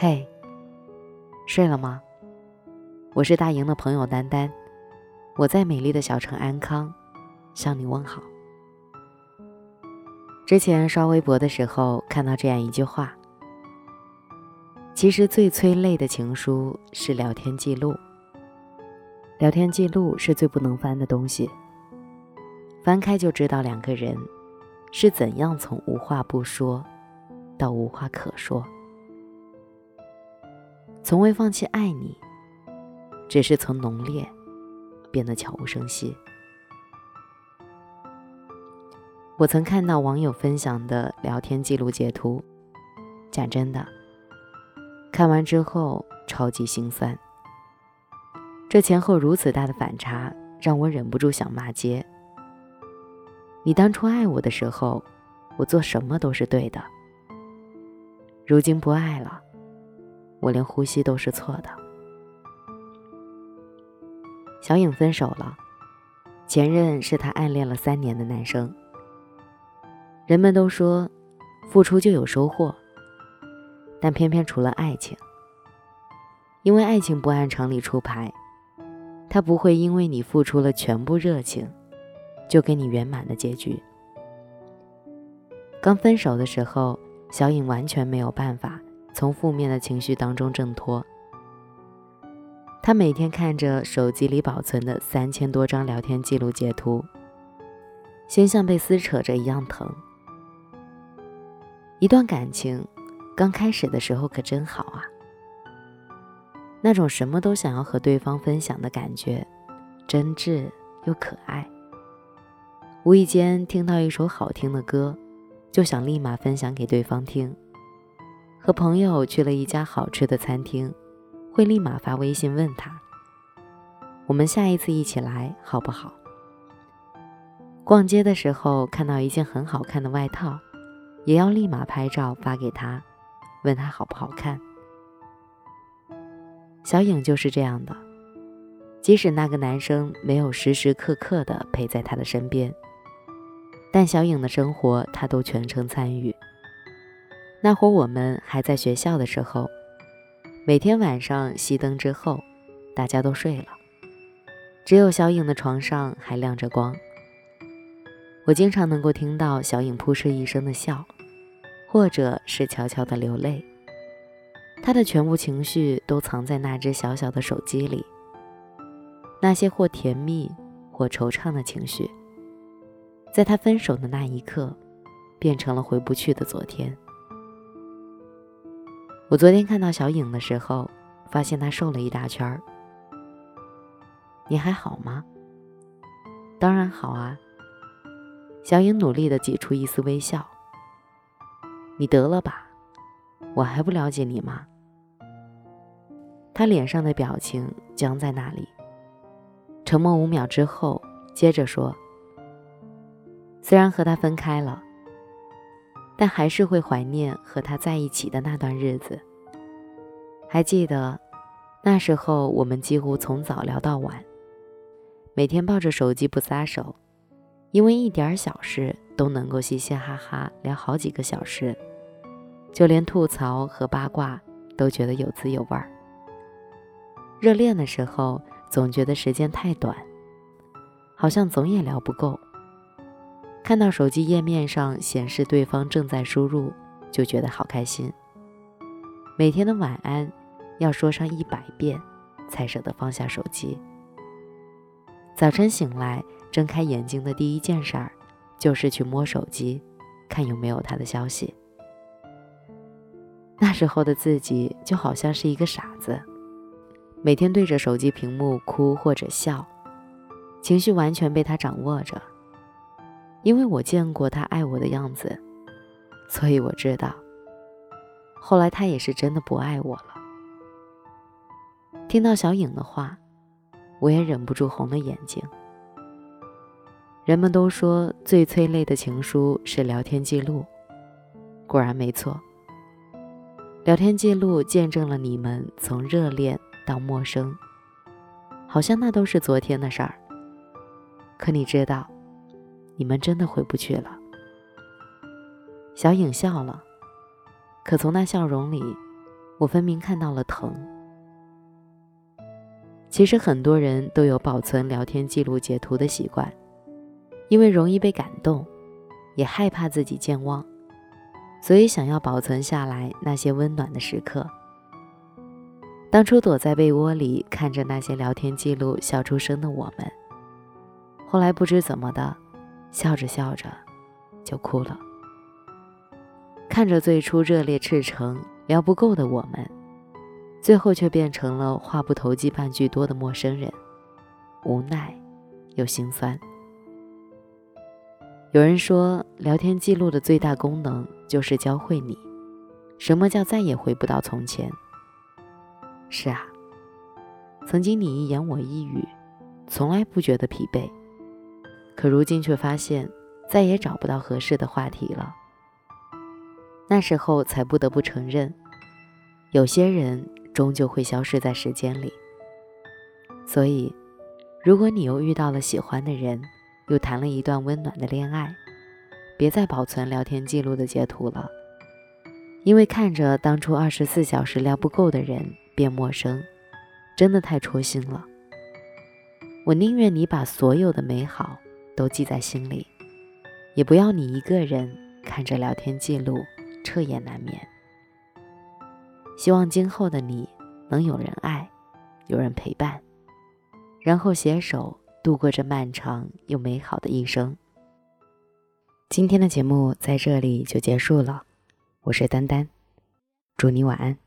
嘿，睡了吗？我是大营的朋友丹丹，我在美丽的小城安康向你问好。之前刷微博的时候看到这样一句话，其实最催泪的情书是聊天记录，聊天记录是最不能翻的东西，翻开就知道两个人是怎样从无话不说到无话可说。从未放弃爱你，只是从浓烈变得悄无声息。我曾看到网友分享的聊天记录截图，讲真的，看完之后超级心酸。这前后如此大的反差，让我忍不住想骂街。你当初爱我的时候，我做什么都是对的，如今不爱了，我连呼吸都是错的。小颖分手了，前任是她暗恋了3年的男生。人们都说付出就有收获，但偏偏除了爱情，因为爱情不按常理出牌，它不会因为你付出了全部热情就给你圆满的结局。刚分手的时候，小颖完全没有办法从负面的情绪当中挣脱，他每天看着手机里保存的3000多张聊天记录截图，心像被撕扯着一样疼。一段感情刚开始的时候可真好啊，那种什么都想要和对方分享的感觉，真挚又可爱。无意间听到一首好听的歌，就想立马分享给对方听。和朋友去了一家好吃的餐厅，会立马发微信问他，我们下一次一起来好不好？逛街的时候看到一件很好看的外套，也要立马拍照发给他，问他好不好看。小颖就是这样的，即使那个男生没有时时刻刻地陪在她的身边，但小颖的生活她都全程参与。那会儿我们还在学校的时候，每天晚上熄灯之后大家都睡了，只有小颖的床上还亮着光。我经常能够听到小颖扑哧一声的笑，或者是悄悄的流泪，她的全部情绪都藏在那只小小的手机里，那些或甜蜜或惆怅的情绪，在她分手的那一刻变成了回不去的昨天。我昨天看到小颖的时候，发现她瘦了一大圈儿。你还好吗？当然好啊。小颖努力地挤出一丝微笑。你得了吧？我还不了解你吗？她脸上的表情僵在那里，沉默5秒之后，接着说：虽然和他分开了，但还是会怀念和他在一起的那段日子。还记得那时候我们几乎从早聊到晚，每天抱着手机不撒手，因为一点小事都能够嘻嘻哈哈聊好几个小时，就连吐槽和八卦都觉得有滋有味儿。热恋的时候总觉得时间太短，好像总也聊不够，看到手机页面上显示对方正在输入，就觉得好开心。每天的晚安要说上100遍才舍得放下手机。早晨醒来睁开眼睛的第一件事儿，就是去摸手机看有没有他的消息。那时候的自己就好像是一个傻子，每天对着手机屏幕哭或者笑，情绪完全被他掌握着。因为我见过他爱我的样子，所以我知道后来他也是真的不爱我了。听到小颖的话，我也忍不住红了眼睛。人们都说最催泪的情书是聊天记录，果然没错，聊天记录见证了你们从热恋到陌生，好像那都是昨天的事儿。可你知道你们真的回不去了。小颖笑了，可从那笑容里我分明看到了疼。其实很多人都有保存聊天记录截图的习惯，因为容易被感动，也害怕自己健忘，所以想要保存下来那些温暖的时刻。当初躲在被窝里看着那些聊天记录笑出声的我们，后来不知怎么的，笑着笑着就哭了。看着最初热烈赤诚聊不够的我们，最后却变成了话不投机半句多的陌生人，无奈又心酸。有人说，聊天记录的最大功能就是教会你什么叫再也回不到从前。是啊，曾经你一言我一语，从来不觉得疲惫，可如今却发现再也找不到合适的话题了。那时候才不得不承认，有些人终究会消失在时间里。所以如果你又遇到了喜欢的人，又谈了一段温暖的恋爱，别再保存聊天记录的截图了，因为看着当初24小时聊不够的人变陌生，真的太戳心了。我宁愿你把所有的美好都记在心里，也不要你一个人看着聊天记录彻夜难眠。希望今后的你能有人爱，有人陪伴，然后携手度过这漫长又美好的一生。今天的节目在这里就结束了，我是丹丹，祝你晚安。